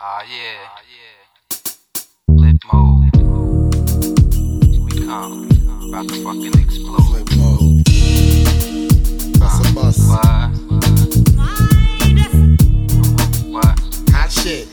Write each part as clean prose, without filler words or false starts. Flip mode. Here we come. About to fucking explode. Flip mode. That's a bus. What? Hot shit.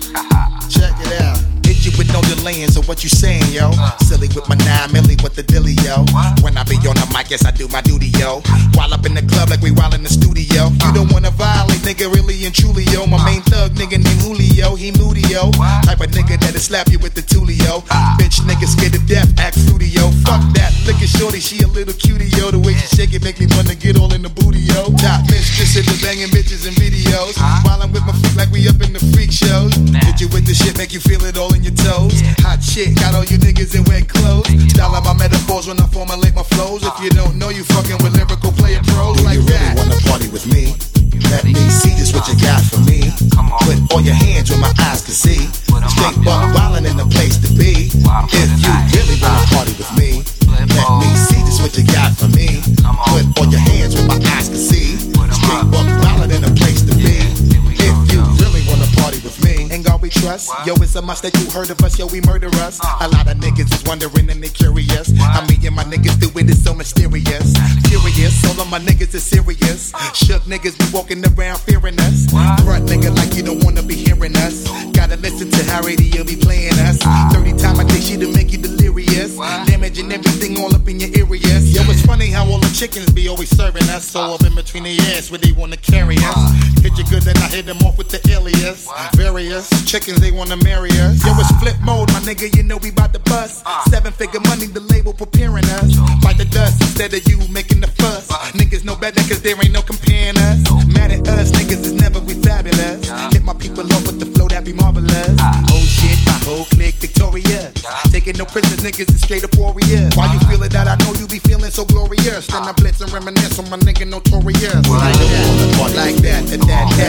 Check it out. Hit you with no delaying, so what you saying, yo? Silly with my 9 milli, what the dilly, yo? When I be on the mic, yes, I do my duty, yo. While up in the club like we wild in the studio. You don't wanna violate, nigga, really and truly, yo. My main thug, nigga named Julio, he moody, yo. Type of nigga that'll slap you with the tulio. Bitch, nigga scared to death, act fruity, yo. Fuck that, look at shorty, she a little cutie, yo. The way she shake it make me wanna get all in the booty, yo. Top mistress in the banging bitches and videos. While I'm with my freak like we up in the freak shows. Hit you with the shit, make you feel it all in your toes. Hot shit, got all you niggas in wet clothes. Style out my metaphors when I formulate my flows. If you don't know, you fucking with lyrical player pros like that. Do you really wanna party with me? Let me see just what you got for me. Put all your hands where my eyes can see. Straight buck wildin' in the place to be. If you really wanna party with me, let me see just what you got for me. Put all your hands where my eyes can see. Straight buck wildin' in the place to be. If you really wanna party with me, ain't gon' we trust? Yo, it's a must that you heard of us. Yo, we murder us. A lot of niggas is wondering and they curious. I mean, and my niggas do it, it's so mysterious. All of my niggas is serious. Shook niggas be walking around fearing us. Front nigga like you don't wanna be hearing us. Gotta listen to how radio be playing us. 30 times I take shit to make you delirious. Damaging everything all up in your areas. Yo, it's funny how all the chickens be always serving us. So up in between the ass where they wanna carry us. Hit you good then I hit them off with the alias. Various chickens they wanna marry us. Yo, it's flip mode, my nigga, you know we bout to bust. 7-figure money, the label preparing us. Bite the dust instead of you making the fuss. Niggas know better cause there ain't no comparing us. Mad at us, niggas is never we fabulous. Hit my people off with the flow that be marvelous. Oh shit, my whole clique victorious. Taking no prisoners, niggas is straight up warriors. Why you feeling that? I know you be feeling so glorious. Then I blitz and reminisce on my nigga notorious. Like that, and that.